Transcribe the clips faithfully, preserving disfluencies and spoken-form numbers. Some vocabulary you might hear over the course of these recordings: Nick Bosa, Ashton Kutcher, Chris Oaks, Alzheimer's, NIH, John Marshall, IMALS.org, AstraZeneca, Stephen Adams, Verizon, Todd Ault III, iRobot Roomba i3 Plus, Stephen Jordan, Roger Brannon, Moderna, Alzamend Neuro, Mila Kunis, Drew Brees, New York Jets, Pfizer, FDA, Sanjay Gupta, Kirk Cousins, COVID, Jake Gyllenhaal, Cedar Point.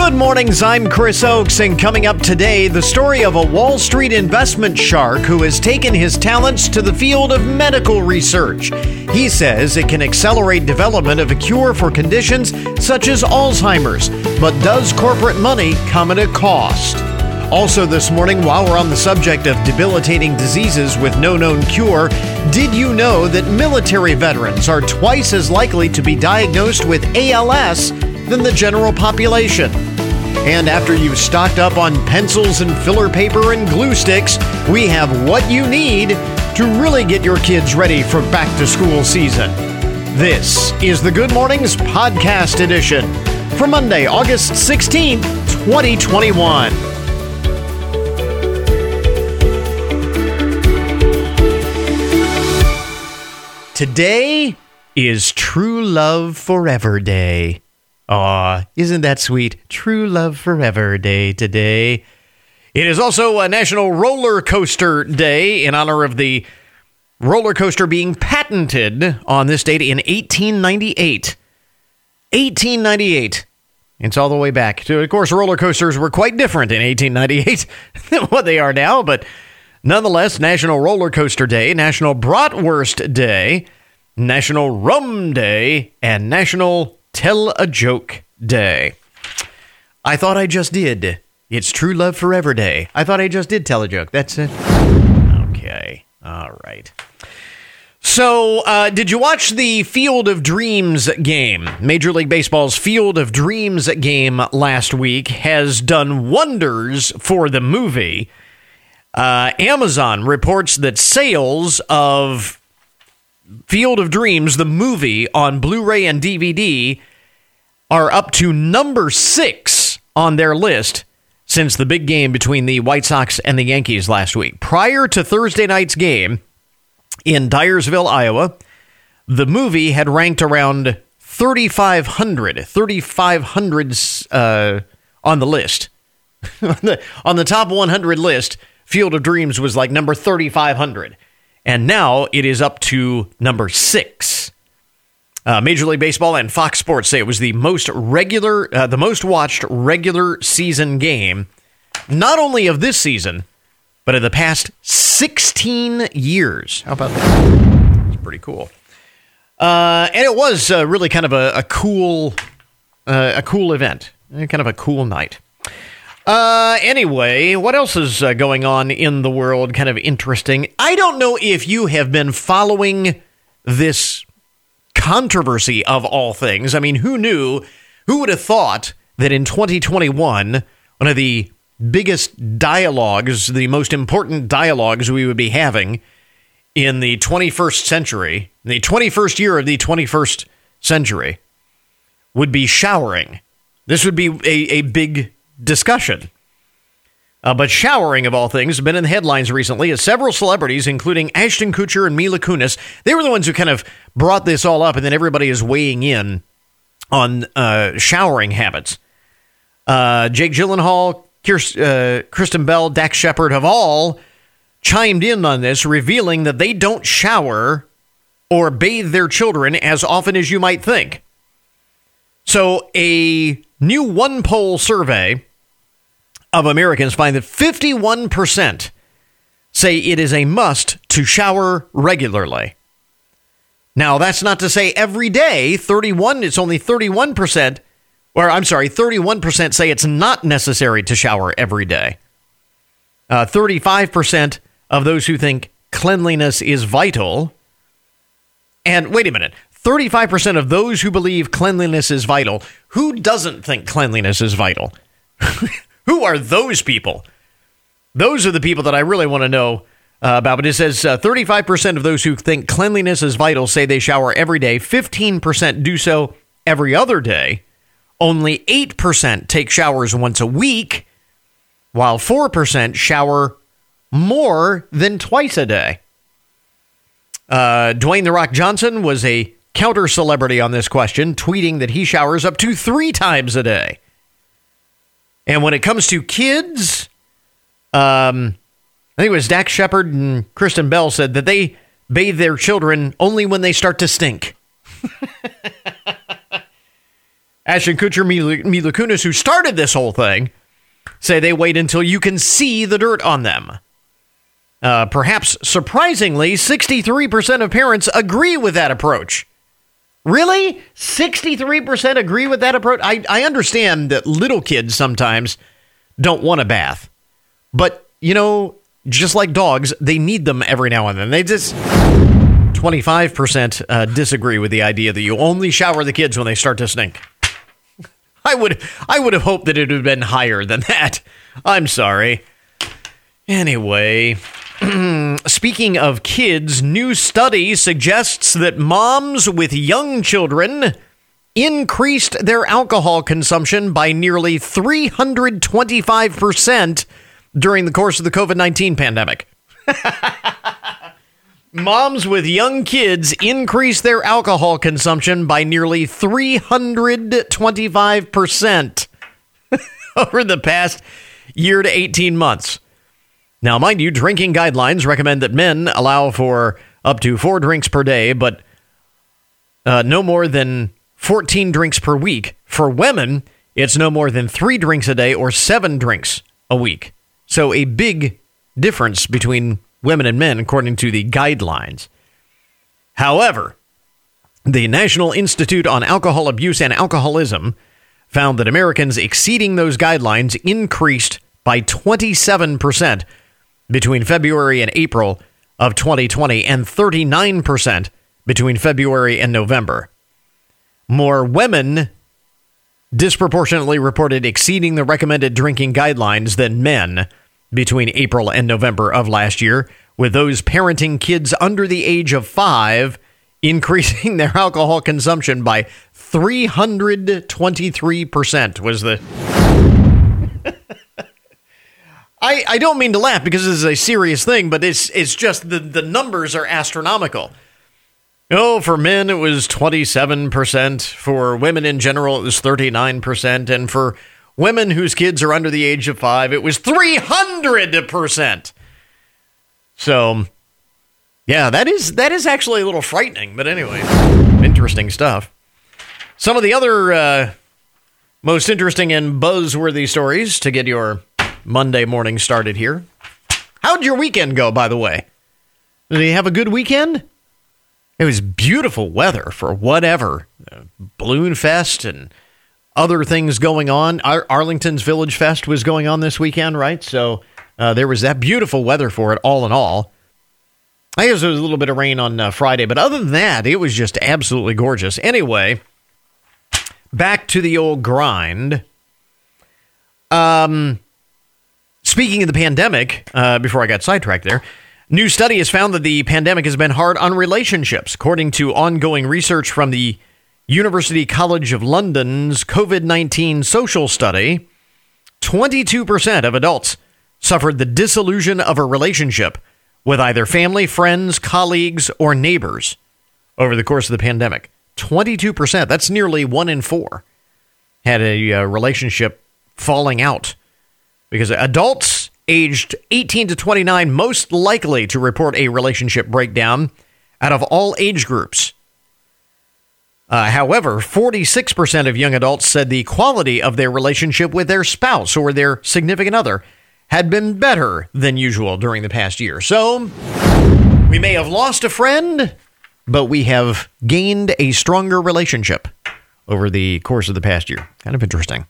Good mornings, I'm Chris Oaks, and coming up today, the story of a Wall Street investment shark who has taken his talents to the field of medical research. He says it can accelerate development of a cure for conditions such as Alzheimer's, but does corporate money come at a cost? Also this morning, while we're on the subject of debilitating diseases with no known cure, did you know that military veterans are twice as likely to be diagnosed with A L S than the general population? And after you've stocked up on pencils and filler paper and glue sticks, we have what you need to really get your kids ready for back-to-school season. This is the Good Mornings Podcast Edition for Monday, August sixteenth, twenty twenty-one. Today is True Love Forever Day. Aw, isn't that sweet? True Love Forever Day today. It is also a National Roller Coaster Day in honor of the roller coaster being patented on this date in eighteen ninety-eight. eighteen ninety-eight. It's all the way back. Of course, roller coasters were quite different in eighteen ninety-eight than what they are now, but nonetheless, National Roller Coaster Day, National Bratwurst Day, National Rum Day, and National Tell a Joke Day. I thought I just did. It's True Love Forever Day. I thought I just did tell a joke. That's it. Okay. All right. So, uh, did you watch the Field of Dreams game? Major League Baseball's Field of Dreams game last week has done wonders for the movie. Uh, Amazon reports that sales of Field of Dreams, the movie, on Blu-ray and D V D are up to number six on their list since the big game between the White Sox and the Yankees last week. Prior to Thursday night's game in Dyersville, Iowa, the movie had ranked around thirty-five hundred, thirty-five hundred uh, on the list. on, the, on the top one hundred list, Field of Dreams was like number thirty-five hundred, and now it is up to number six. Uh, Major League Baseball and Fox Sports say it was the most regular, uh, the most watched regular season game, not only of this season, but of the past sixteen years. How about that? It's pretty cool. Uh, and it was uh, really kind of a, a cool, uh, a cool event, kind of a cool night. Uh, anyway, what else is uh, going on in the world? Kind of interesting. I don't know if you have been following this controversy of all things. I mean, who knew? Who would have thought that in twenty twenty-one, one of the biggest dialogues, the most important dialogues we would be having in the twenty-first century, the twenty-first year of the twenty-first century, would be showering. This would be a, a big discussion. Uh, but showering, of all things, has been in the headlines recently as several celebrities, including Ashton Kutcher and Mila Kunis, they were the ones who kind of brought this all up, and then everybody is weighing in on uh, showering habits. Uh, Jake Gyllenhaal, Kirst, uh, Kristen Bell, Dax Shepard have all chimed in on this, revealing that they don't shower or bathe their children as often as you might think. So a new one-poll survey of Americans find that fifty-one percent say it is a must to shower regularly. Now, that's not to say every day. thirty-one, it's only thirty-one percent, or I'm sorry, thirty-one percent say it's not necessary to shower every day. Uh, thirty-five percent of those who think cleanliness is vital. And wait a minute. thirty-five percent of those who believe cleanliness is vital. Who doesn't think cleanliness is vital? Who are those people? Those are the people that I really want to know uh, about. But it says uh, thirty-five percent of those who think cleanliness is vital say they shower every day. fifteen percent do so every other day. Only eight percent take showers once a week, while four percent shower more than twice a day. Uh, Dwayne The Rock Johnson was a counter celebrity on this question, tweeting that he showers up to three times a day. And when it comes to kids, um, I think it was Dax Shepard and Kristen Bell said that they bathe their children only when they start to stink. Ashton Kutcher, Mila, Mila Kunis, who started this whole thing, say they wait until you can see the dirt on them. Uh, perhaps surprisingly, sixty-three percent of parents agree with that approach. Really? sixty-three percent agree with that approach? I, I understand that little kids sometimes don't want a bath. But, you know, just like dogs, they need them every now and then. They just... twenty-five percent uh, disagree with the idea that you only shower the kids when they start to stink. I would I would have hoped that it would have been higher than that. I'm sorry. Anyway, speaking of kids, new study suggests that moms with young children increased their alcohol consumption by nearly three hundred twenty-five percent during the course of the covid nineteen pandemic. Moms with young kids increased their alcohol consumption by nearly three hundred twenty-five percent over the past year to eighteen months. Now, mind you, drinking guidelines recommend that men allow for up to four drinks per day, but uh, no more than fourteen drinks per week. For women, it's no more than three drinks a day or seven drinks a week. So a big difference between women and men, according to the guidelines. However, the National Institute on Alcohol Abuse and Alcoholism found that Americans exceeding those guidelines increased by twenty-seven percent between February and April of twenty twenty and thirty-nine percent between February and November. More women disproportionately reported exceeding the recommended drinking guidelines than men between April and November of last year, with those parenting kids under the age of five increasing their alcohol consumption by three hundred twenty-three percent was the... I, I don't mean to laugh because this is a serious thing, but it's it's just the, the numbers are astronomical. Oh, for men, it was twenty-seven percent. For women in general, it was thirty-nine percent. And for women whose kids are under the age of five, it was three hundred percent. So, yeah, that is that is actually a little frightening. But anyway, interesting stuff. Some of the other uh, most interesting and buzzworthy stories to get your Monday morning started here. How'd your weekend go, by the way? Did you have a good weekend? It was beautiful weather for whatever. Uh, Balloon Fest and other things going on. Ar- Arlington's Village Fest was going on this weekend, right? So uh, there was that beautiful weather for it all in all. I guess there was a little bit of rain on uh, Friday, but other than that, it was just absolutely gorgeous. Anyway, back to the old grind. Um, speaking of the pandemic, uh, before I got sidetracked there, new study has found that the pandemic has been hard on relationships, according to ongoing research from the University College of London's covid nineteen social study. Twenty-two percent of adults suffered the dissolution of a relationship with either family, friends, colleagues, or neighbors over the course of the pandemic. twenty-two percent. That's nearly one in four had a uh, relationship falling out, because adults aged eighteen to twenty-nine most likely to report a relationship breakdown out of all age groups. Uh, however, forty-six percent of young adults said the quality of their relationship with their spouse or their significant other had been better than usual during the past year. So, we may have lost a friend, but we have gained a stronger relationship over the course of the past year. Kind of interesting.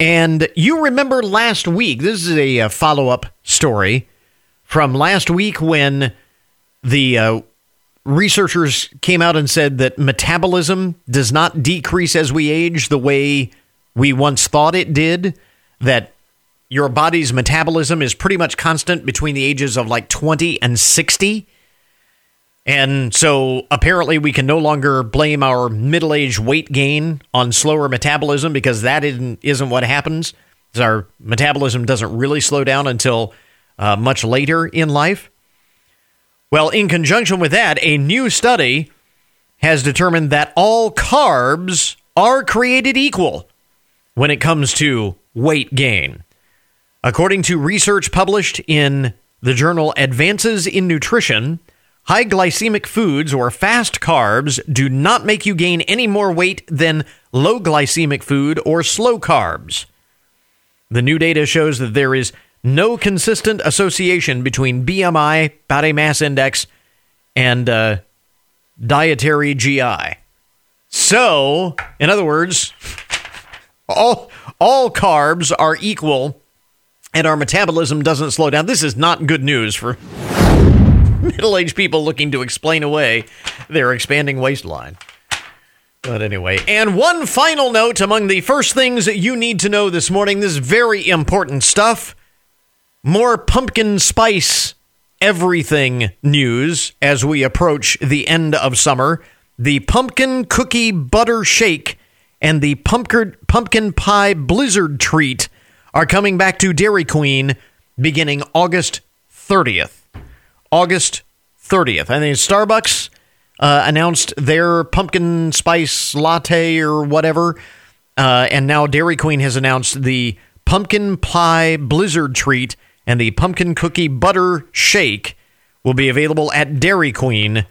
And you remember last week, this is a follow-up story from last week when the... Uh, Researchers came out and said that metabolism does not decrease as we age the way we once thought it did, that your body's metabolism is pretty much constant between the ages of like twenty and sixty. And so apparently we can no longer blame our middle-aged weight gain on slower metabolism, because that isn't, isn't what happens. Our metabolism doesn't really slow down until uh, much later in life. Well, in conjunction with that, a new study has determined that all carbs are created equal when it comes to weight gain. According to research published in the journal Advances in Nutrition, High glycemic foods or fast carbs do not make you gain any more weight than low glycemic food or slow carbs. The new data shows that there is no consistent association between B M I, body mass index, and uh, dietary G I. So, in other words, all all carbs are equal and our metabolism doesn't slow down. This is not good news for middle-aged people looking to explain away their expanding waistline. But anyway, and one final note among the first things that you need to know this morning. This is very important stuff. More pumpkin spice everything news as we approach the end of summer. The pumpkin cookie butter shake and the pumpkin pumpkin pie blizzard treat are coming back to Dairy Queen beginning August thirtieth. August thirtieth. I think Starbucks uh, announced their pumpkin spice latte or whatever. Uh, and now Dairy Queen has announced the pumpkin pie blizzard treat and the pumpkin cookie butter shake will be available at Dairy Queen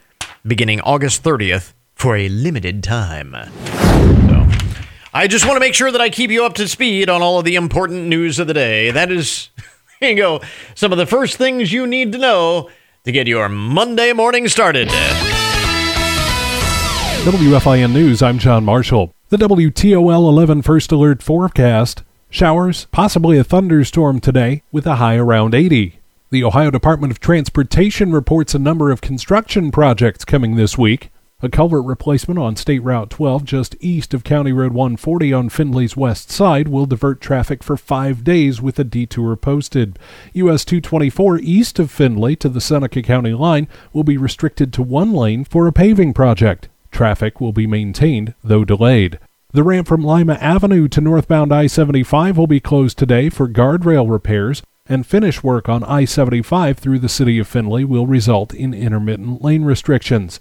beginning August thirtieth for a limited time. So, I just want to make sure that I keep you up to speed on all of the important news of the day. That is, here you go, some of the first things you need to know to get your Monday morning started. W F I N News, I'm John Marshall. The W T O L eleven First Alert forecast: showers, possibly a thunderstorm today, with a high around eighty. The Ohio Department of Transportation reports a number of construction projects coming this week. A culvert replacement on State Route twelve just east of County Road one forty on Findley's west side will divert traffic for five days with a detour posted. U S two twenty-four east of Findley to the Seneca County line will be restricted to one lane for a paving project. Traffic will be maintained, though delayed. The ramp from Lima Avenue to northbound I seventy-five will be closed today for guardrail repairs, and finish work on I seventy-five through the city of Findley will result in intermittent lane restrictions.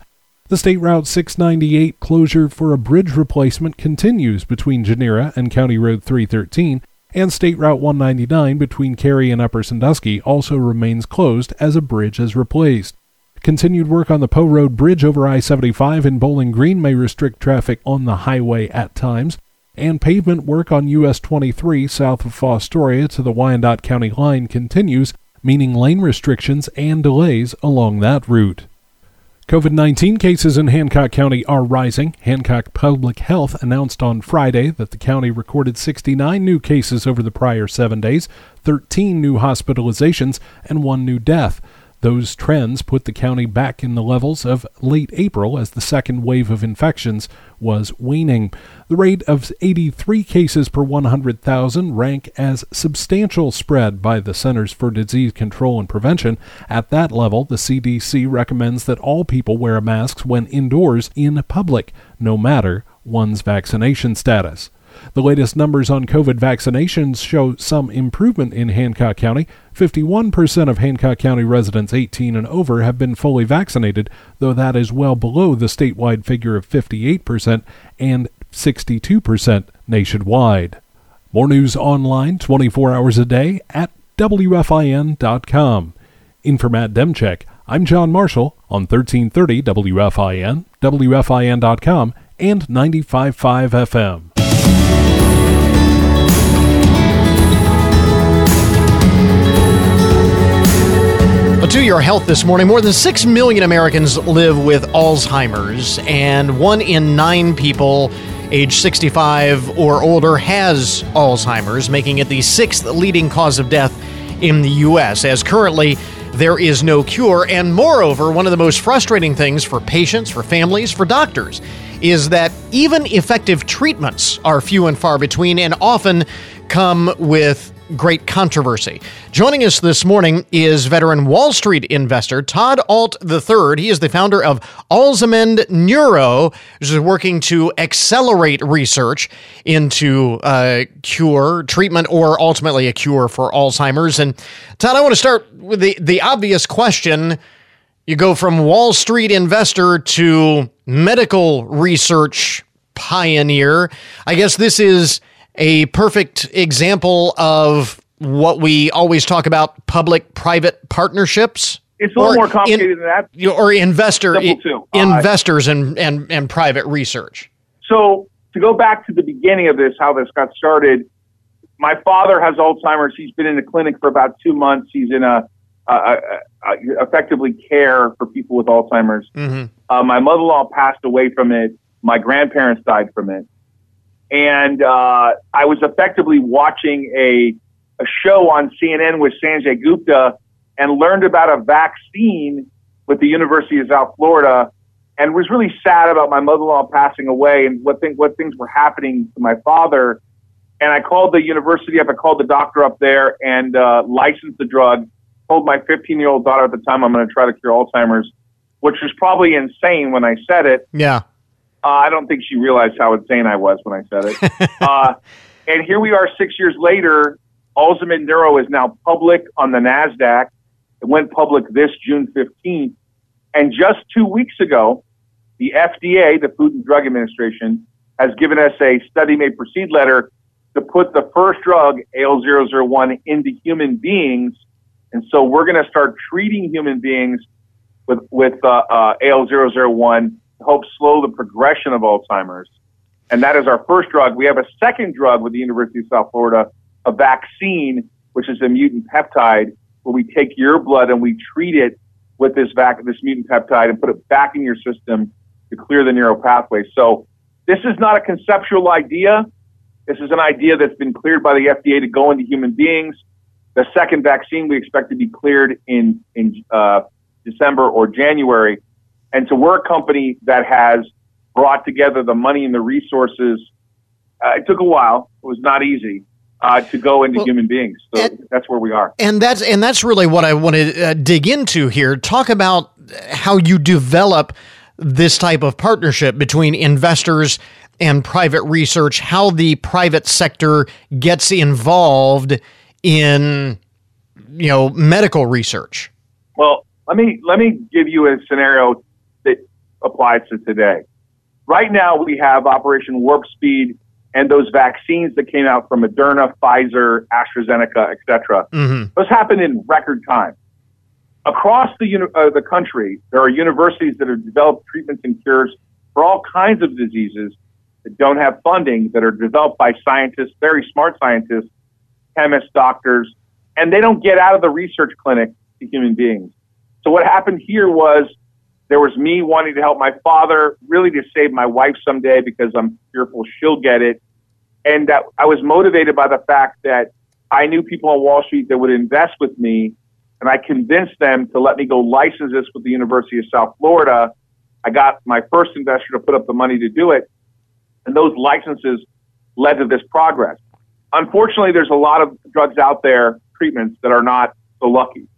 The State Route six ninety-eight closure for a bridge replacement continues between Genera and County Road three thirteen, and State Route one ninety-nine between Cary and Upper Sandusky also remains closed as a bridge is replaced. Continued work on the Poe Road Bridge over I seventy-five in Bowling Green may restrict traffic on the highway at times, and pavement work on U S twenty-three south of Fostoria to the Wyandotte County line continues, meaning lane restrictions and delays along that route. COVID nineteen cases in Hancock County are rising. Hancock Public Health announced on Friday that the county recorded sixty-nine new cases over the prior seven days, thirteen new hospitalizations, and one new death. Those trends put the county back in the levels of late April as the second wave of infections was waning. The rate of eighty-three cases per one hundred thousand rank as substantial spread by the Centers for Disease Control and Prevention. At that level, the C D C recommends that all people wear masks when indoors in public, no matter one's vaccination status. The latest numbers on COVID vaccinations show some improvement in Hancock County. fifty-one percent of Hancock County residents eighteen and over have been fully vaccinated, though that is well below the statewide figure of fifty-eight percent and sixty-two percent nationwide. More news online twenty-four hours a day at W F I N dot com. In for Matt Demchek, I'm John Marshall on thirteen thirty W F I N, W F I N dot com, and ninety-five point five F M. To your health this morning, more than six million Americans live with Alzheimer's, and one in nine people age sixty-five or older has Alzheimer's, making it the sixth leading cause of death in the U S, as currently there is no cure. And moreover, one of the most frustrating things for patients, for families, for doctors, is that even effective treatments are few and far between and often come with great controversy. Joining us this morning is veteran Wall Street investor Todd Ault the third. He is the founder of Alzamend Neuro, which is working to accelerate research into uh, cure, treatment, or ultimately a cure for Alzheimer's. And Todd, I want to start with the, the obvious question. You go from Wall Street investor to medical research pioneer. I guess this is a perfect example of what we always talk about, public-private partnerships. It's a little more complicated in, than that. Or investor, I, investors uh, and, and, and private research. So to go back to the beginning of this, how this got started, my father has Alzheimer's. He's been in the clinic for about two months. He's in a, a, a, a effectively care for people with Alzheimer's. Mm-hmm. Uh, my mother-in-law passed away from it. My grandparents died from it. And uh, I was effectively watching a, a show on C N N with Sanjay Gupta and learned about a vaccine with the University of South Florida and was really sad about my mother-in-law passing away and what, thing, what things were happening to my father. And I called the university up. I called the doctor up there and uh, licensed the drug, told my fifteen-year-old daughter at the time, I'm going to try to cure Alzheimer's, which was probably insane when I said it. Yeah. Uh, I don't think she realized how insane I was when I said it. uh, and here we are six years later. Alzamend Neuro is now public on the NASDAQ. It went public this June fifteenth. And just two weeks ago, the F D A, the Food and Drug Administration, has given us a study may proceed letter to put the first drug, A L zero zero one, into human beings. And so we're going to start treating human beings with, with uh, uh, A L zero zero one to help slow the progression of Alzheimer's. And that is our first drug. We have a second drug with the University of South Florida, a vaccine, which is a mutant peptide, where we take your blood and we treat it with this vac- this mutant peptide and put it back in your system to clear the neural pathway. So this is not a conceptual idea. This is an idea that's been cleared by the F D A to go into human beings. The second vaccine we expect to be cleared in, in uh, December or January. And so we're a company that has brought together the money and the resources. Uh, it took a while. It was not easy. Uh, to go into well, human beings. So and, that's where we are. And that's and that's really what I want to uh, dig into here. Talk about how you develop this type of partnership between investors and private research, how the private sector gets involved in, you know, medical research. Well, let me let me give you a scenario that applies to today. Right now we have Operation Warp Speed and those vaccines that came out from Moderna, Pfizer, AstraZeneca, et cetera. Mm-hmm. Those happened in record time. Across the uh, the country, there are universities that have developed treatments and cures for all kinds of diseases that don't have funding, that are developed by scientists, very smart scientists, chemists, doctors, and they don't get out of the research clinic to human beings. So what happened here was there was me wanting to help my father, really to save my wife someday because I'm fearful she'll get it. And that I was motivated by the fact that I knew people on Wall Street that would invest with me, and I convinced them to let me go license this with the University of South Florida. I got my first investor to put up the money to do it, and those licenses led to this progress. Unfortunately, there's a lot of drugs out there, treatments that are not so lucky.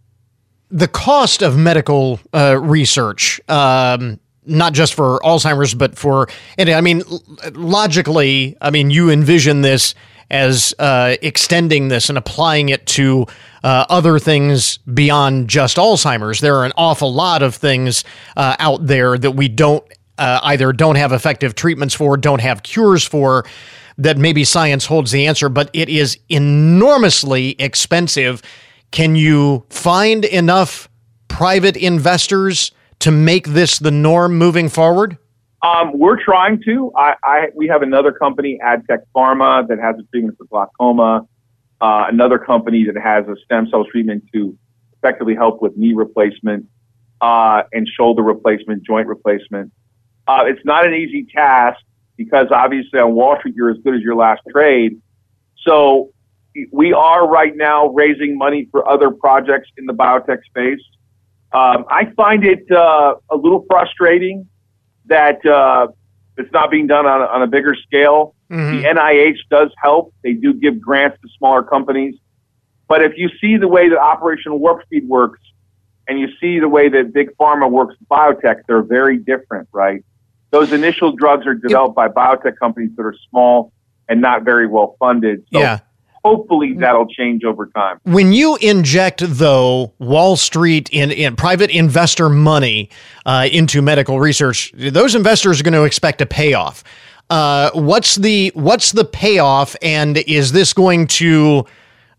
The cost of medical uh, research, um, not just for Alzheimer's, but for, and I mean, logically, I mean, you envision this as uh, extending this and applying it to uh, other things beyond just Alzheimer's. There are an awful lot of things uh, out there that we don't uh, either don't have effective treatments for, don't have cures for, that maybe science holds the answer, but it is enormously expensive. Can you find enough private investors to make this the norm moving forward? Um, we're trying to. I, I, we have another company, Adtech Pharma, that has a treatment for glaucoma. Uh, another company that has a stem cell treatment to effectively help with knee replacement uh, and shoulder replacement, joint replacement. Uh, it's not an easy task because obviously on Wall Street, you're as good as your last trade. So we are right now raising money for other projects in the biotech space. Um, I find it uh, a little frustrating that uh, it's not being done on, on a bigger scale. Mm-hmm. The N I H does help. They do give grants to smaller companies. But if you see the way that Operation Warp Speed works and you see the way that Big Pharma works with biotech, they're very different, right? Those initial drugs are developed yep. by biotech companies that are small and not very well funded. So yeah. Hopefully that'll change over time. When you inject, though, Wall Street in, in private investor money uh, into medical research, those investors are going to expect a payoff. Uh, what's the what's the payoff, and is this going to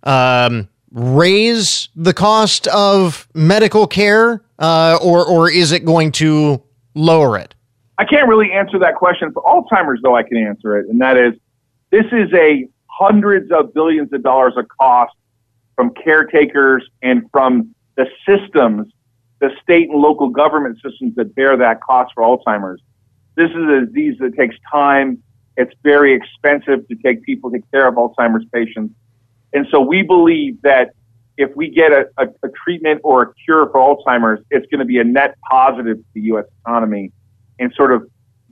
um, raise the cost of medical care, uh, or, or is it going to lower it? I can't really answer that question. For Alzheimer's, though, I can answer it, and that is, this is a hundreds of billions of dollars of cost from caretakers and from the systems, the state and local government systems that bear that cost for Alzheimer's. This is a disease that takes time. It's very expensive to take people to care of Alzheimer's patients. And so we believe that if we get a, a, a treatment or a cure for Alzheimer's, it's going to be a net positive to the U S economy, and sort of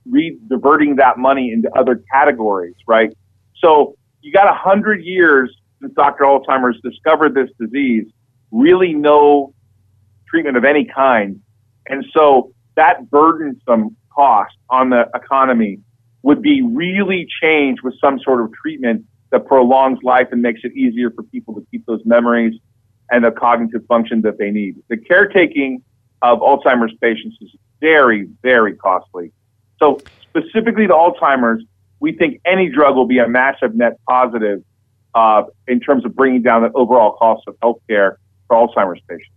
re-diverting that money into other categories, right? So you got one hundred years since Doctor Alzheimer's discovered this disease, really no treatment of any kind. And so that burdensome cost on the economy would be really changed with some sort of treatment that prolongs life and makes it easier for people to keep those memories and the cognitive function that they need. The caretaking of Alzheimer's patients is very, very costly. So specifically to Alzheimer's, we think any drug will be a massive net positive uh, in terms of bringing down the overall cost of healthcare for Alzheimer's patients.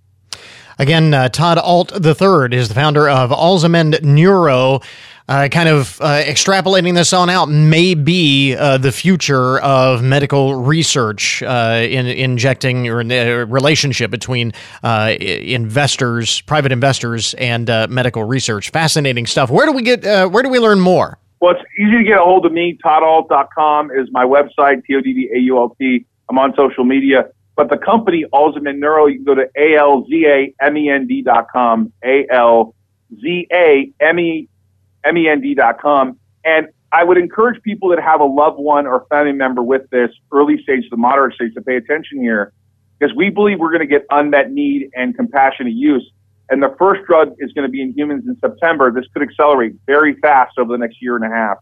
Again, uh, Todd Ault the third is the founder of Alzamend Neuro. Uh, kind of uh, extrapolating this on out may be uh, the future of medical research uh, in injecting or in a relationship between uh, investors, private investors, and uh, medical research. Fascinating stuff. Where do we get? Uh, where do we learn more? Well, it's easy to get a hold of me. Todd Ault dot com is my website. T O D D A U L T. I'm on social media, but the company Alzamend Neuro. You can go to A L Z A M E N D dot com. A L Z A M E N D dot com. And I would encourage people that have a loved one or family member with this early stage to moderate stage to pay attention here, because we believe we're going to get unmet need and compassionate use. And the first drug is going to be in humans in September. This could accelerate very fast over the next year and a half.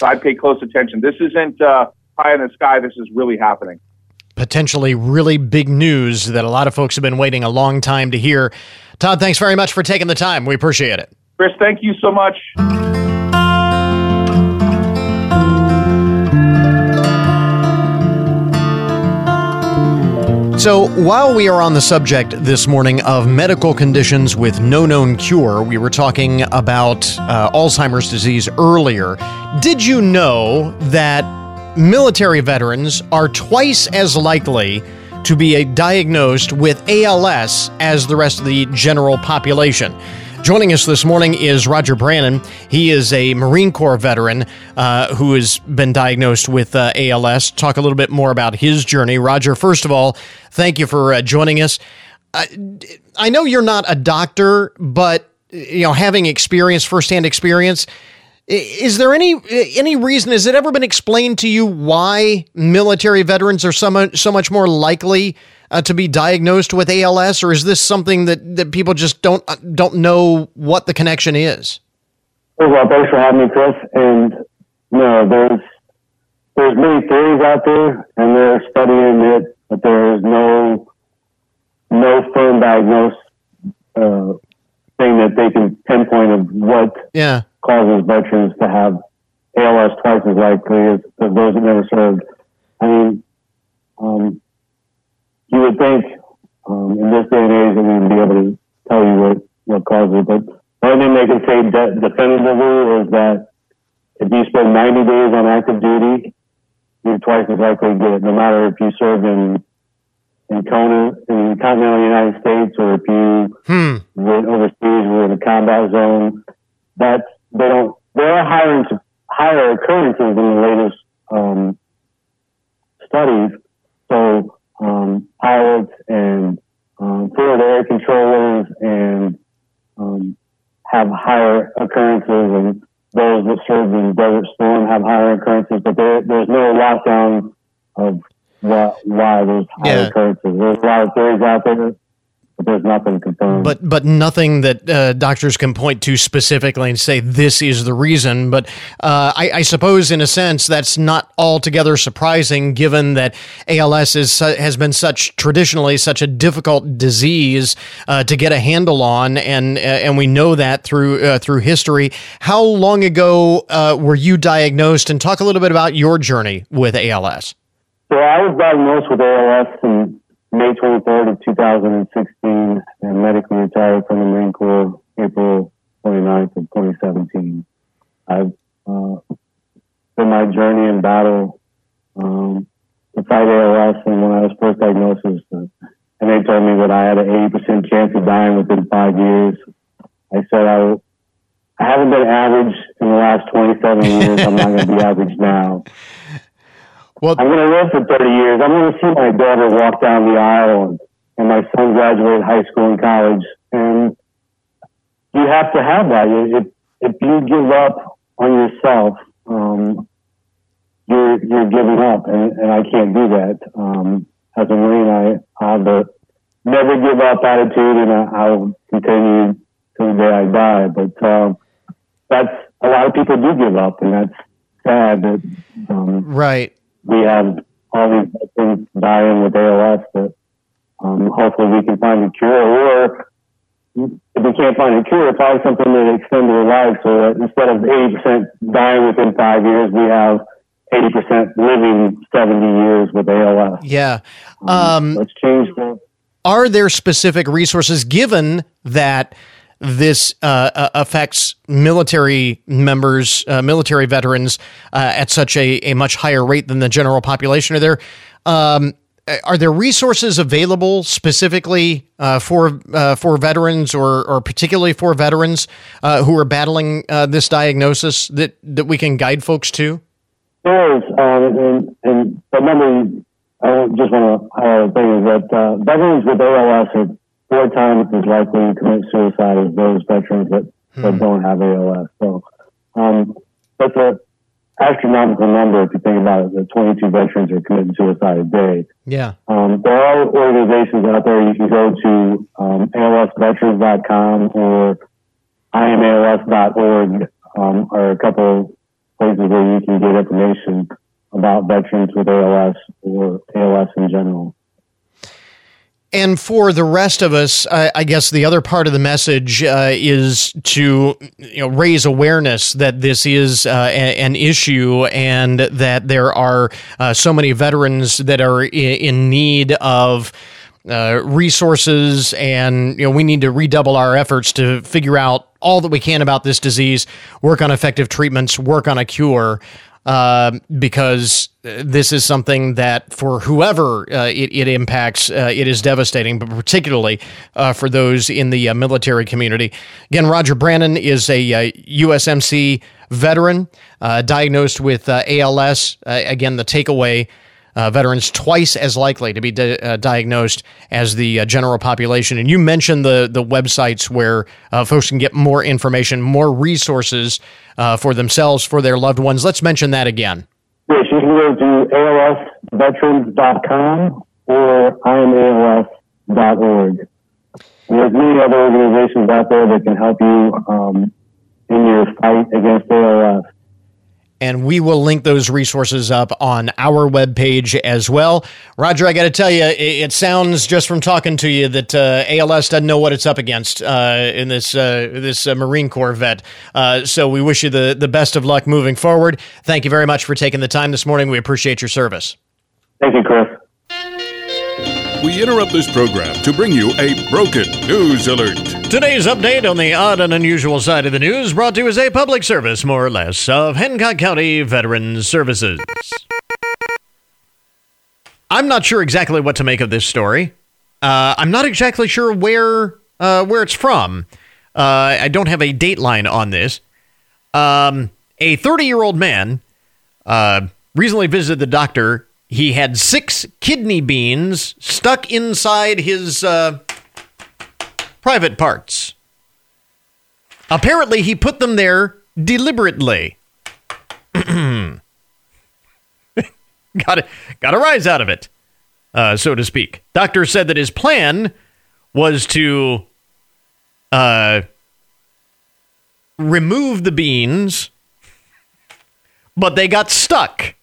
So I'd pay close attention. This isn't uh, pie in the sky. This is really happening. Potentially really big news that a lot of folks have been waiting a long time to hear. Todd, thanks very much for taking the time. We appreciate it. Chris, thank you so much. So while we are on the subject this morning of medical conditions with no known cure, we were talking about uh, Alzheimer's disease earlier. Did you know that military veterans are twice as likely to be diagnosed with A L S as the rest of the general population? Joining us this morning is Roger Brannon. He is a Marine Corps veteran uh, who has been diagnosed with uh, A L S. Talk a little bit more about his journey. Roger, first of all, thank you for uh, joining us. Uh, I know you're not a doctor, but you know, having experience, firsthand experience, is there any any reason? Has it ever been explained to you why military veterans are so much, so much more likely Uh, to be diagnosed with A L S, or is this something that, that people just don't uh, don't know what the connection is? Well, thanks for having me, Chris. And you know, there's there's many theories out there, and they're studying it, but there is no no firm diagnosed uh, thing that they can pinpoint of what yeah. causes veterans to have A L S twice as likely as, as those that never served. I mean. Um, You would think um, in this day and age that we would be able to tell you what, what causes it, but the only thing they can say de- definitively is that if you spend ninety days on active duty, you're twice as likely to get it, no matter if you served in in, Kona, in the continental United States or if you hmm. went overseas, were in a combat zone. That's, they don't, there are higher, higher occurrences in the latest um, studies, so Um, pilots and um, field air controllers and um, have higher occurrences, and those that served in Desert Storm have higher occurrences, but there, there's no lockdown of why, why there's higher yeah. occurrences. There's a lot of theories out there, but there's nothing confirmed. But but nothing that uh, doctors can point to specifically and say this is the reason. But uh, I, I suppose in a sense that's not altogether surprising, given that A L S is has been such traditionally such a difficult disease uh, to get a handle on, and uh, and we know that through uh, through history. How long ago uh, were you diagnosed? And talk a little bit about your journey with A L S. So I was diagnosed with A L S in May twenty-third of two thousand sixteen, and medically retired from the Marine Corps April twenty-ninth of twenty seventeen. I've uh, been my journey in battle um, to fight A L S, and when I was first diagnosed, uh, and they told me that I had an eighty percent chance of dying within five years, I said I was, I haven't been average in the last twenty-seven years. I'm not going to be average now. Well, I'm going to live for thirty years. I'm going to see my daughter walk down the aisle and, and my son graduate high school and college. And you have to have that. If, if you give up on yourself, um, you're, you're giving up. And, and I can't do that. Um, as a Marine, I, I have the never give up attitude, and I, I'll continue till the day I die. But, um, that's a lot of people do give up, and that's sad that um, right. We have all these veterans dying with A L S, but um, hopefully we can find a cure, or if we can't find a cure, find something that extends their lives so that instead of eighty percent dying within five years, we have eighty percent living seventy years with A L S. Yeah. Um, um, let's change that. Are there specific resources, given that this uh, affects military members, uh, military veterans, uh, at such a, a much higher rate than the general population? Are there um, are there resources available specifically uh, for uh, for veterans, or or particularly for veterans uh, who are battling uh, this diagnosis that that we can guide folks to? There is, uh, and, and the number I just want to highlight a thing is that uh, veterans with A L S are four times as likely to commit suicide as those veterans that, hmm. that don't have A L S. So um, that's an astronomical number if you think about it, that twenty-two veterans are committing suicide a day. Yeah. Um, there are organizations out there. You can go to um, A L S veterans dot com or I M A L S dot org um, are a couple places where you can get information about veterans with A L S or A L S in general. And for the rest of us, I, I guess the other part of the message uh, is to you know, raise awareness that this is uh, a, an issue, and that there are uh, so many veterans that are in, in need of uh, resources, and you know we need to redouble our efforts to figure out all that we can about this disease, work on effective treatments, work on a cure. Uh, because this is something that for whoever uh, it, it impacts, uh, it is devastating, but particularly uh, for those in the uh, military community. Again, Roger Brannon is a uh, U S M C veteran uh, diagnosed with uh, A L S. Uh, again, the takeaway, uh, veterans twice as likely to be di- uh, diagnosed as the uh, general population. And you mentioned the, the websites where uh, folks can get more information, more resources Uh, for themselves, for their loved ones. Let's mention that again. Yes, you can go to A L S veterans dot com or I M A L S dot org. There's many other organizations out there that can help you um, in your fight against A L S. And we will link those resources up on our webpage as well. Roger, I got to tell you, it, it sounds just from talking to you that uh, A L S doesn't know what it's up against uh, in this uh, this uh, Marine Corps vet. Uh, so we wish you the, the best of luck moving forward. Thank you very much for taking the time this morning. We appreciate your service. Thank you, Chris. We interrupt this program to bring you a broken news alert. Today's update on the odd and unusual side of the news brought to you as a public service, more or less, of Hancock County Veterans Services. I'm not sure exactly what to make of this story. Uh, I'm not exactly sure where uh, where it's from. Uh, I don't have a dateline on this. Um, a thirty-year-old man uh, recently visited the doctor. He had six kidney beans stuck inside his uh, private parts. Apparently, he put them there deliberately. got a, got a rise out of it, uh, so to speak. Doctor said that his plan was to uh, remove the beans, but they got stuck.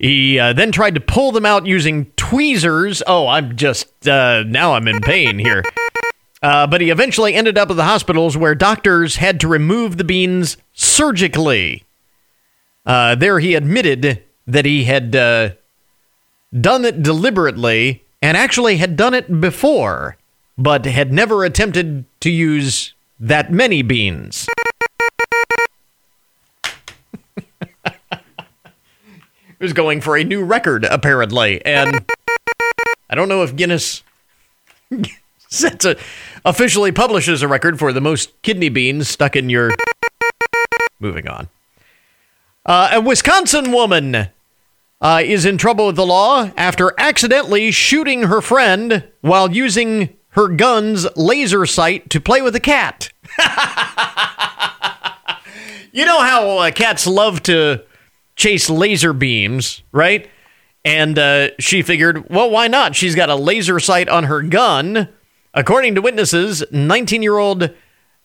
He uh, then tried to pull them out using tweezers. Oh, I'm just, uh, now I'm in pain here. Uh, but he eventually ended up at the hospitals where doctors had to remove the beans surgically. Uh, there he admitted that he had uh, done it deliberately and actually had done it before, but had never attempted to use that many beans. It was going for a new record, apparently, and I don't know if Guinness sets a, officially publishes a record for the most kidney beans stuck in your... Moving on. Uh, a Wisconsin woman uh, is in trouble with the law after accidentally shooting her friend while using her gun's laser sight to play with a cat. You know how uh, cats love to... chase laser beams, right? And uh, she figured, well, why not? She's got a laser sight on her gun. According to witnesses, nineteen-year-old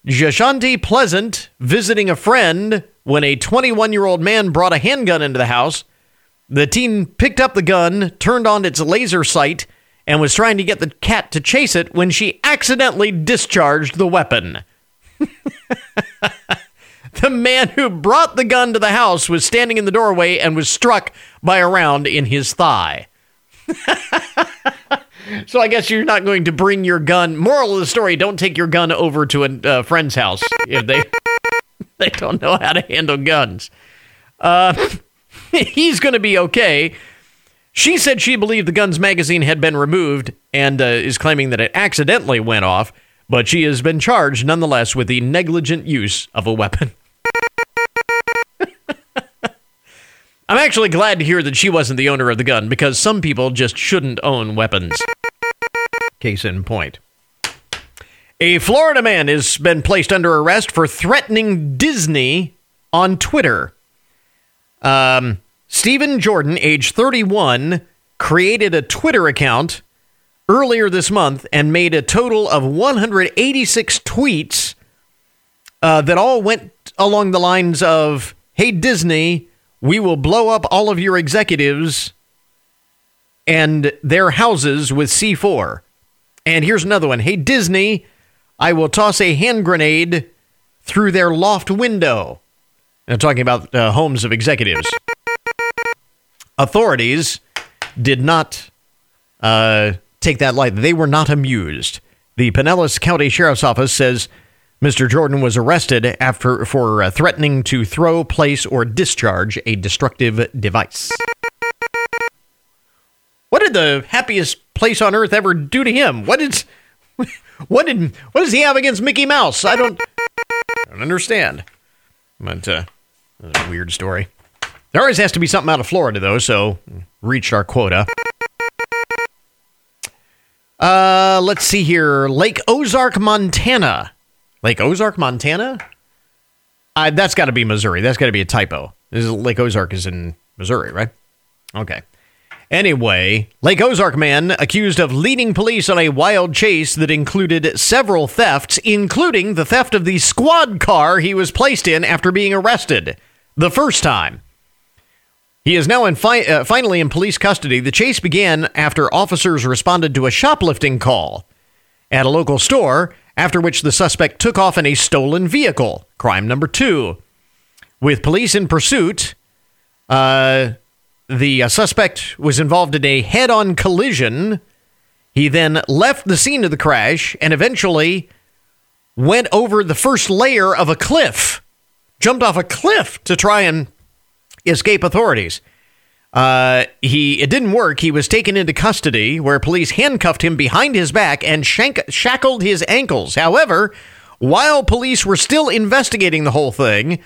Jashanti Pleasant visiting a friend when a twenty-one-year-old man brought a handgun into the house. The teen picked up the gun, turned on its laser sight, and was trying to get the cat to chase it when she accidentally discharged the weapon. The man who brought the gun to the house was standing in the doorway and was struck by a round in his thigh. So I guess you're not going to bring your gun. Moral of the story, don't take your gun over to a uh, friend's house if they they don't know how to handle guns. Uh, he's going to be okay. She said she believed the gun's magazine had been removed and uh, is claiming that it accidentally went off. But she has been charged, nonetheless, with the negligent use of a weapon. I'm actually glad to hear that she wasn't the owner of the gun, because some people just shouldn't own weapons. Case in point. A Florida man has been placed under arrest for threatening Disney on Twitter. Um, Stephen Jordan, age thirty-one, created a Twitter account earlier this month and made a total of one hundred eighty-six tweets uh, that all went along the lines of, "Hey, Disney, we will blow up all of your executives and their houses with C four. And here's another one. "Hey, Disney, I will toss a hand grenade through their loft window." I'm talking about uh, homes of executives. Authorities did not... Uh, take that light. They were not amused. The Pinellas County Sheriff's Office says Mister Jordan was arrested after for uh, threatening to throw, place, or discharge a destructive device. What did the happiest place on earth ever do to him? What did, what did, what does he have against Mickey Mouse? I don't, I don't understand. But uh, that's a weird story. There always has to be something out of Florida, though. So reached our quota. Uh, let's see here. Lake Ozark, Montana. Lake Ozark, Montana? Uh, that's got to be Missouri. That's got to be a typo. This is, Lake Ozark is in Missouri, right? Okay. Anyway, Lake Ozark man accused of leading police on a wild chase that included several thefts, including the theft of the squad car he was placed in after being arrested the first time. He is now in fi- uh, finally in police custody. The chase began after officers responded to a shoplifting call at a local store, after which the suspect took off in a stolen vehicle. Crime number two. With police in pursuit, uh, the uh, suspect was involved in a head-on collision. He then left the scene of the crash and eventually went over the first layer of a cliff, jumped off a cliff to try and escape authorities. Uh, he it didn't work. He was taken into custody, where police handcuffed him behind his back and shank, shackled his ankles. However, while police were still investigating the whole thing,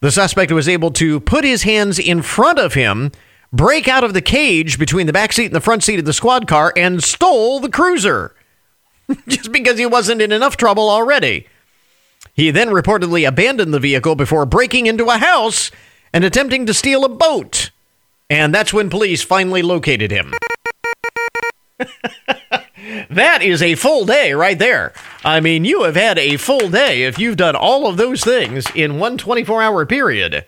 the suspect was able to put his hands in front of him, break out of the cage between the back seat and the front seat of the squad car, and stole the cruiser. Just because he wasn't in enough trouble already. He then reportedly abandoned the vehicle before breaking into a house and attempting to steal a boat. And that's when police finally located him. That is a full day right there. I mean, you have had a full day if you've done all of those things in one twenty-four hour period.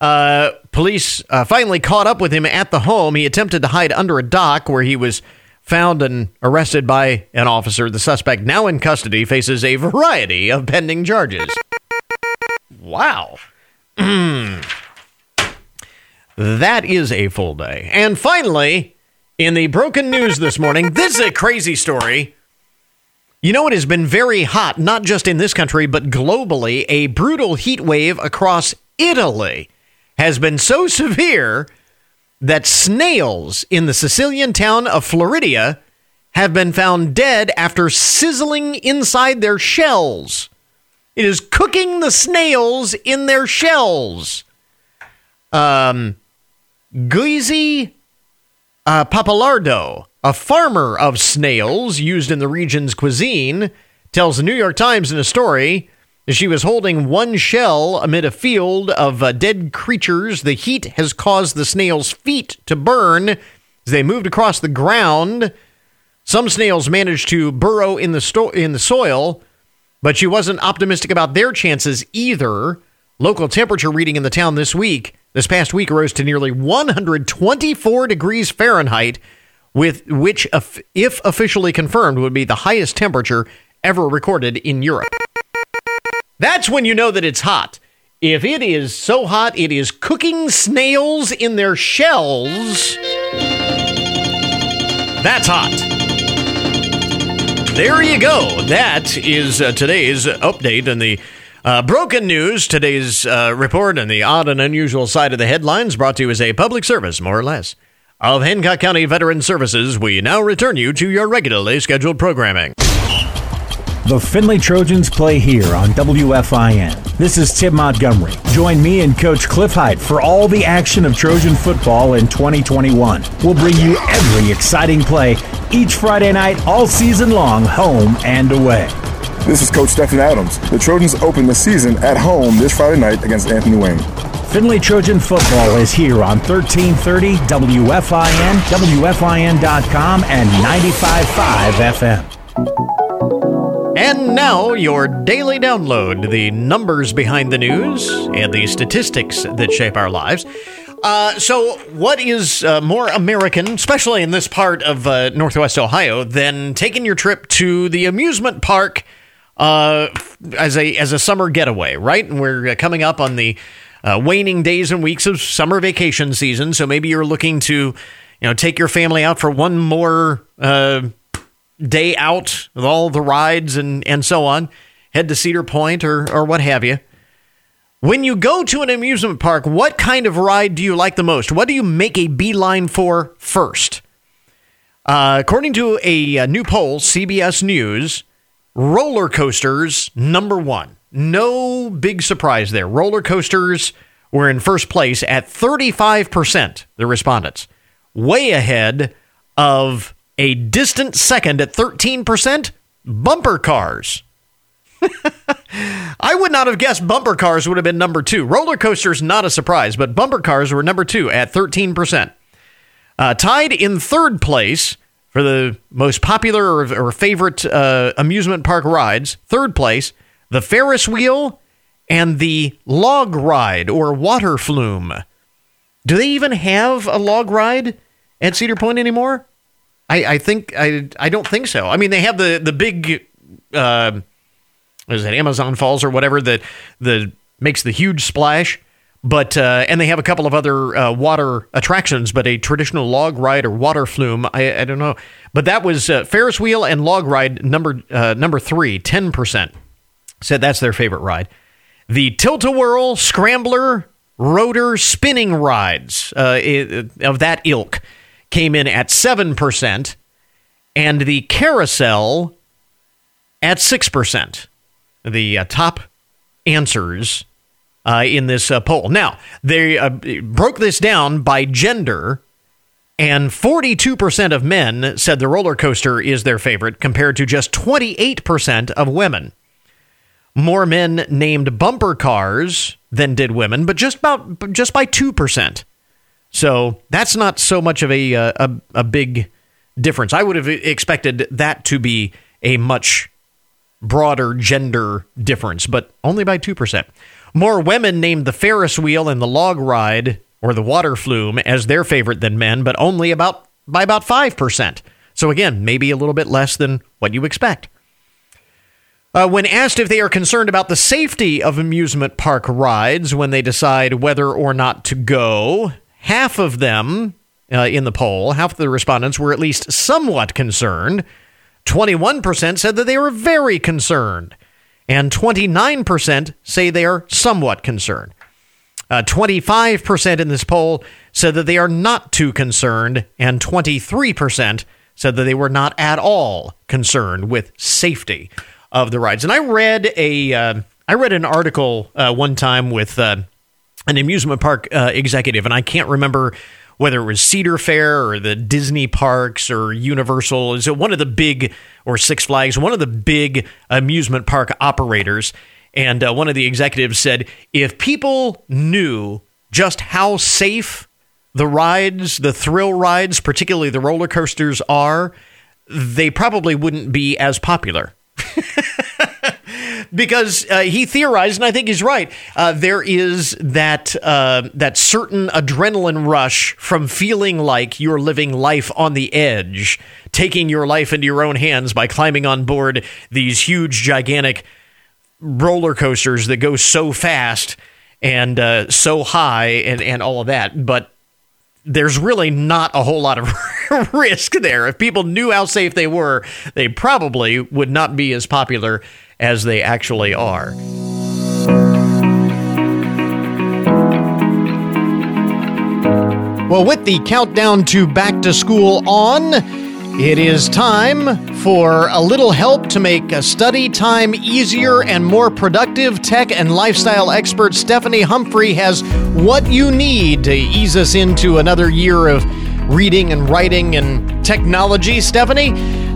Uh, police uh, finally caught up with him at the home. He attempted to hide under a dock, where he was found and arrested by an officer. The suspect, now in custody, faces a variety of pending charges. Wow. That is a full day. And finally, In the broken news this morning, this is a crazy story. You know, it has been very hot, not just in this country, but globally. A brutal heat wave across Italy has been so severe that snails in the Sicilian town of Floridia have been found dead after sizzling inside their shells. It is cooking the snails in their shells. Um, Guise uh, Papalardo, a farmer of snails used in the region's cuisine, tells the New York Times in a story that she was holding one shell amid a field of uh, dead creatures. The heat has caused the snails' feet to burn as they moved across the ground. Some snails managed to burrow in the sto- in the soil, but she wasn't optimistic about their chances either. Local temperature reading in the town this week, this past week, rose to nearly one hundred twenty-four degrees Fahrenheit, with which, if officially confirmed, would be the highest temperature ever recorded in Europe. That's when you know that it's hot. If it is so hot, it is cooking snails in their shells. That's hot. There you go. That is uh, today's update and the uh, broken news. Today's uh, report and the odd and unusual side of the headlines brought to you as a public service, more or less, of Hancock County Veteran Services. We now return you to your regularly scheduled programming. The Findlay Trojans play here on W F I N. This is Tim Montgomery. Join me and Coach Cliff Hyde for all the action of Trojan football in twenty twenty-one. We'll bring you every exciting play each Friday night all season long, home and away. This is Coach Stephen Adams. The Trojans open the season at home this Friday night against Anthony Wayne. Findlay Trojan football is here on thirteen thirty W F I N, W F I N dot com, and ninety-five point five F M. And now, your daily download, the numbers behind the news and the statistics that shape our lives. Uh, so what is uh, more American, especially in this part of uh, Northwest Ohio, than taking your trip to the amusement park uh, as a as a summer getaway, right? And we're uh, coming up on the uh, waning days and weeks of summer vacation season, so maybe you're looking to, you know, take your family out for one more uh day out with all the rides and, and so on. Head to Cedar Point or, or what have you. When you go to an amusement park, what kind of ride do you like the most? What do you make a beeline for first? Uh, according to a, a new poll, C B S News, roller coasters, number one. No big surprise there. Roller coasters were in first place at thirty-five percent, the respondents. Way ahead of a distant second at thirteen percent, bumper cars. I would not have guessed bumper cars would have been number two. Roller coasters, not a surprise, but bumper cars were number two at thirteen percent. Uh, tied in third place for the most popular or, or favorite uh, amusement park rides, third place, the Ferris wheel and the log ride or water flume. Do they even have a log ride at Cedar Point anymore? I, I think I I don't think so. I mean, they have the the big uh, what is it, Amazon Falls or whatever that the makes the huge splash, but uh, and they have a couple of other uh, water attractions, but a traditional log ride or water flume, I, I don't know. But that was uh, Ferris wheel and log ride number uh, number three, ten percent said that's their favorite ride. The tilt-a-whirl, scrambler, rotor, spinning rides uh, of that ilk came in at seven percent, and the carousel at six percent. The uh, top answers uh, in this uh, poll. Now, they uh, broke this down by gender, and forty-two percent of men said the roller coaster is their favorite, compared to just twenty-eight percent of women. More men named bumper cars than did women, but just about just by two percent. So that's not so much of a, uh, a a big difference. I would have expected that to be a much broader gender difference, but only by two percent. More women named the Ferris wheel and the log ride or the water flume as their favorite than men, but only about by about five percent. So again, maybe a little bit less than what you expect. Uh, when asked if they are concerned about the safety of amusement park rides when they decide whether or not to go, half of them uh, in the poll, half of the respondents were at least somewhat concerned. twenty-one percent said that they were very concerned, and twenty-nine percent say they are somewhat concerned. Uh, twenty-five percent in this poll said that they are not too concerned, and twenty-three percent said that they were not at all concerned with safety of the rides. And I read a uh, I read an article uh, one time with uh, an amusement park uh, executive, and I can't remember whether it was Cedar Fair or the Disney parks or Universal, is it one of the big, or Six Flags, one of the big amusement park operators. And uh, one of the executives said, if people knew just how safe the rides, the thrill rides, particularly the roller coasters are, they probably wouldn't be as popular. Because uh, he theorized, and I think he's right, uh, there is that uh, that certain adrenaline rush from feeling like you're living life on the edge, taking your life into your own hands by climbing on board these huge, gigantic roller coasters that go so fast and uh, so high and, and all of that. But there's really not a whole lot of risk there. If people knew how safe they were, they probably would not be as popular as they actually are. Well, with the countdown to back to school on, it is time for a little help to make study time easier and more productive. Tech and lifestyle expert Stephanie Humphrey has what you need to ease us into another year of reading and writing and technology. Stephanie,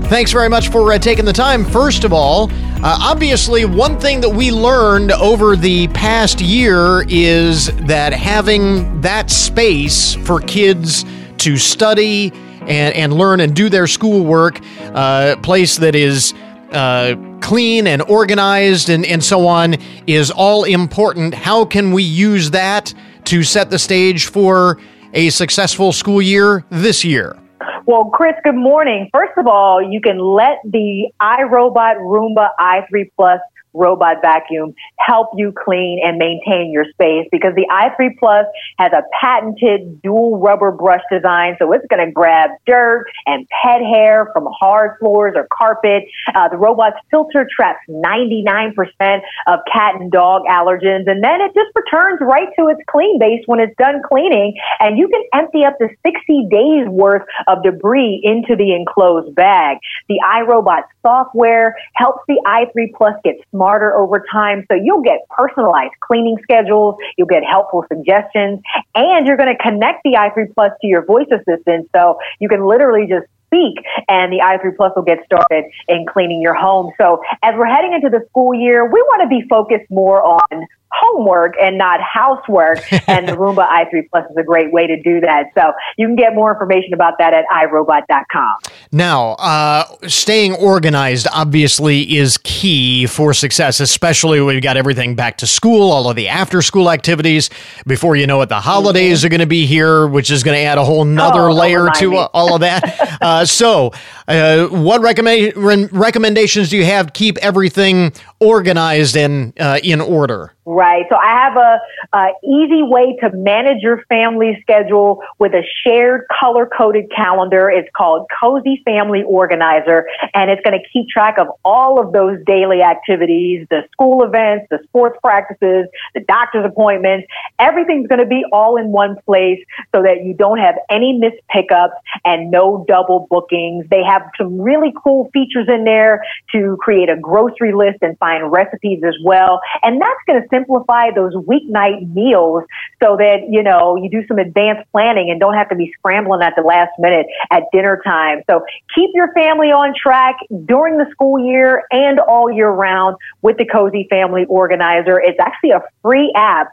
thanks very much for uh, taking the time. First of all, uh, obviously one thing that we learned over the past year is that having that space for kids to study and, and learn and do their schoolwork, a uh, place that is uh, clean and organized and, and so on, is all important. How can we use that to set the stage for a successful school year this year? Well, Chris, good morning. First of all, you can let the iRobot Roomba i three Plus robot vacuum help you clean and maintain your space, because the i three Plus has a patented dual rubber brush design, so it's going to grab dirt and pet hair from hard floors or carpet. Uh, the robot's filter traps ninety-nine percent of cat and dog allergens, and then it just returns right to its clean base when it's done cleaning, and you can empty up to sixty days worth of debris into the enclosed bag. The iRobot software helps the i three Plus get smarter Smarter over time, so you'll get personalized cleaning schedules, you'll get helpful suggestions, and you're going to connect the i three Plus to your voice assistant, so you can literally just speak, and the i three Plus will get started in cleaning your home. So as we're heading into the school year, we want to be focused more on homework and not housework, and the Roomba i three Plus is a great way to do that. So you can get more information about that at i robot dot com. Now, uh, staying organized obviously is key for success, especially when we've got everything back to school, all of the after-school activities. Before you know it, the holidays mm-hmm. are going to be here, which is going to add a whole nother oh, layer to uh, all of that. uh, so uh, what recommend- re- recommendations do you have to keep everything organized and uh, in order? Right. So I have a, a easy way to manage your family schedule with a shared color-coded calendar. It's called Cozy Family Organizer, and it's going to keep track of all of those daily activities, the school events, the sports practices, the doctor's appointments. Everything's going to be all in one place so that you don't have any missed pickups and no double bookings. They have some really cool features in there to create a grocery list and find recipes as well. And that's going to simplify those weeknight meals so that, you know, you do some advanced planning and don't have to be scrambling at the last minute at dinner time. So keep your family on track during the school year and all year round with the Cozy Family Organizer. It's actually a free app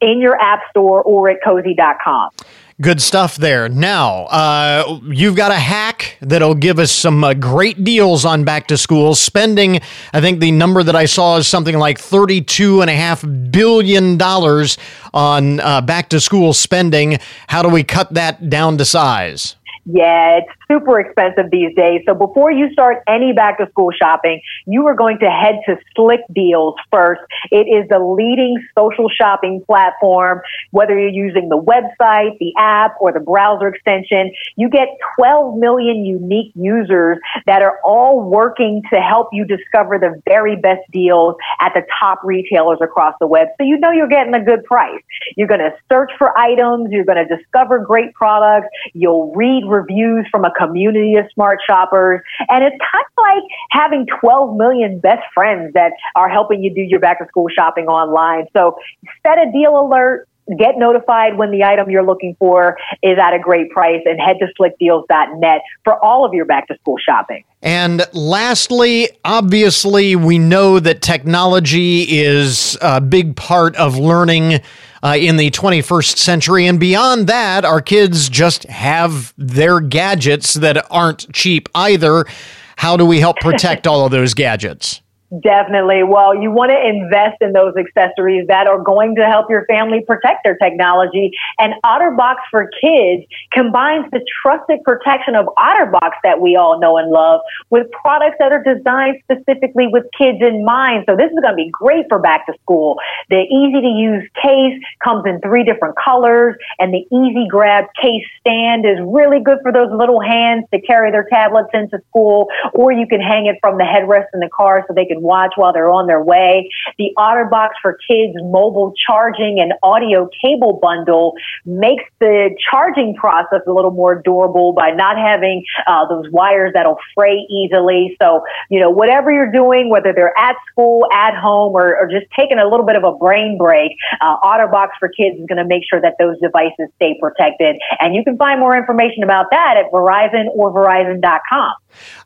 in your app store or at cozy dot com. Good stuff there. Now, uh, you've got a hack that'll give us some uh, great deals on back to school spending. I think the number that I saw is something like thirty-two point five billion dollars on uh, back to school spending. How do we cut that down to size? Yeah, it's super expensive these days. So before you start any back to school shopping, you are going to head to Slickdeals first. It is the leading social shopping platform. Whether you're using the website, the app, or the browser extension, you get twelve million unique users that are all working to help you discover the very best deals at the top retailers across the web. So you know you're getting a good price. You're going to search for items. You're going to discover great products. You'll read reviews from a community of smart shoppers. And it's kind of like having twelve million best friends that are helping you do your back to school shopping online. So set a deal alert. Get notified when the item you're looking for is at a great price, and head to slick deals dot net for all of your back-to-school shopping. And lastly, obviously, we know that technology is a big part of learning uh, in the twenty-first century. And beyond that, our kids just have their gadgets that aren't cheap either. How do we help protect all of those gadgets? Definitely. Well, you want to invest in those accessories that are going to help your family protect their technology. And OtterBox for Kids combines the trusted protection of OtterBox that we all know and love with products that are designed specifically with kids in mind. So this is going to be great for back to school. The easy to use case comes in three different colors, and the easy grab case stand is really good for those little hands to carry their tablets into school, or you can hang it from the headrest in the car so they can watch while they're on their way. The OtterBox for Kids mobile charging and audio cable bundle makes the charging process a little more durable by not having uh, those wires that'll fray easily. So, you know, whatever you're doing, whether they're at school, at home, or, or just taking a little bit of a brain break, uh, OtterBox for Kids is going to make sure that those devices stay protected. And you can find more information about that at Verizon or Verizon dot com.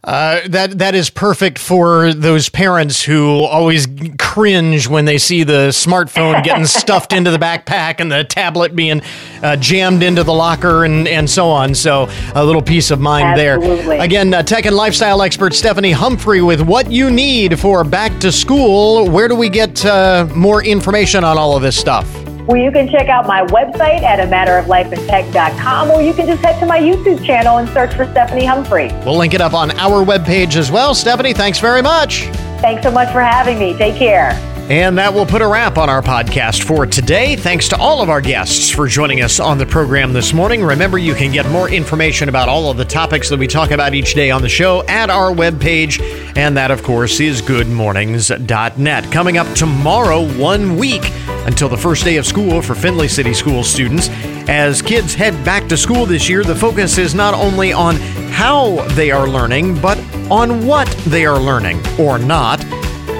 Uh, that that is perfect for those parents who always cringe when they see the smartphone getting stuffed into the backpack and the tablet being uh, jammed into the locker and, and so on. So a little peace of mind Absolutely. There. Again, uh, tech and lifestyle expert Stephanie Humphrey with what you need for back to school. Where do we get uh, more information on all of this stuff? Well, you can check out my website at a matter of life and tech dot com, or you can just head to my YouTube channel and search for Stephanie Humphrey. We'll link it up on our webpage as well. Stephanie, thanks very much. Thanks so much for having me. Take care. And that will put a wrap on our podcast for today. Thanks to all of our guests for joining us on the program this morning. Remember, you can get more information about all of the topics that we talk about each day on the show at our webpage. And that, of course, is good mornings dot net. Coming up tomorrow, one week until the first day of school for Findlay City School students. As kids head back to school this year, the focus is not only on how they are learning, but on what they are learning or not,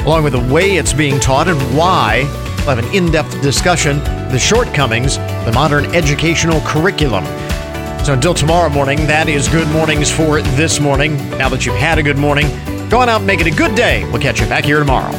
along with the way it's being taught and why. We'll have an in-depth discussion, the shortcomings, the modern educational curriculum. So until tomorrow morning, that is Good Mornings for this morning. Now that you've had a good morning, go on out and make it a good day. We'll catch you back here tomorrow.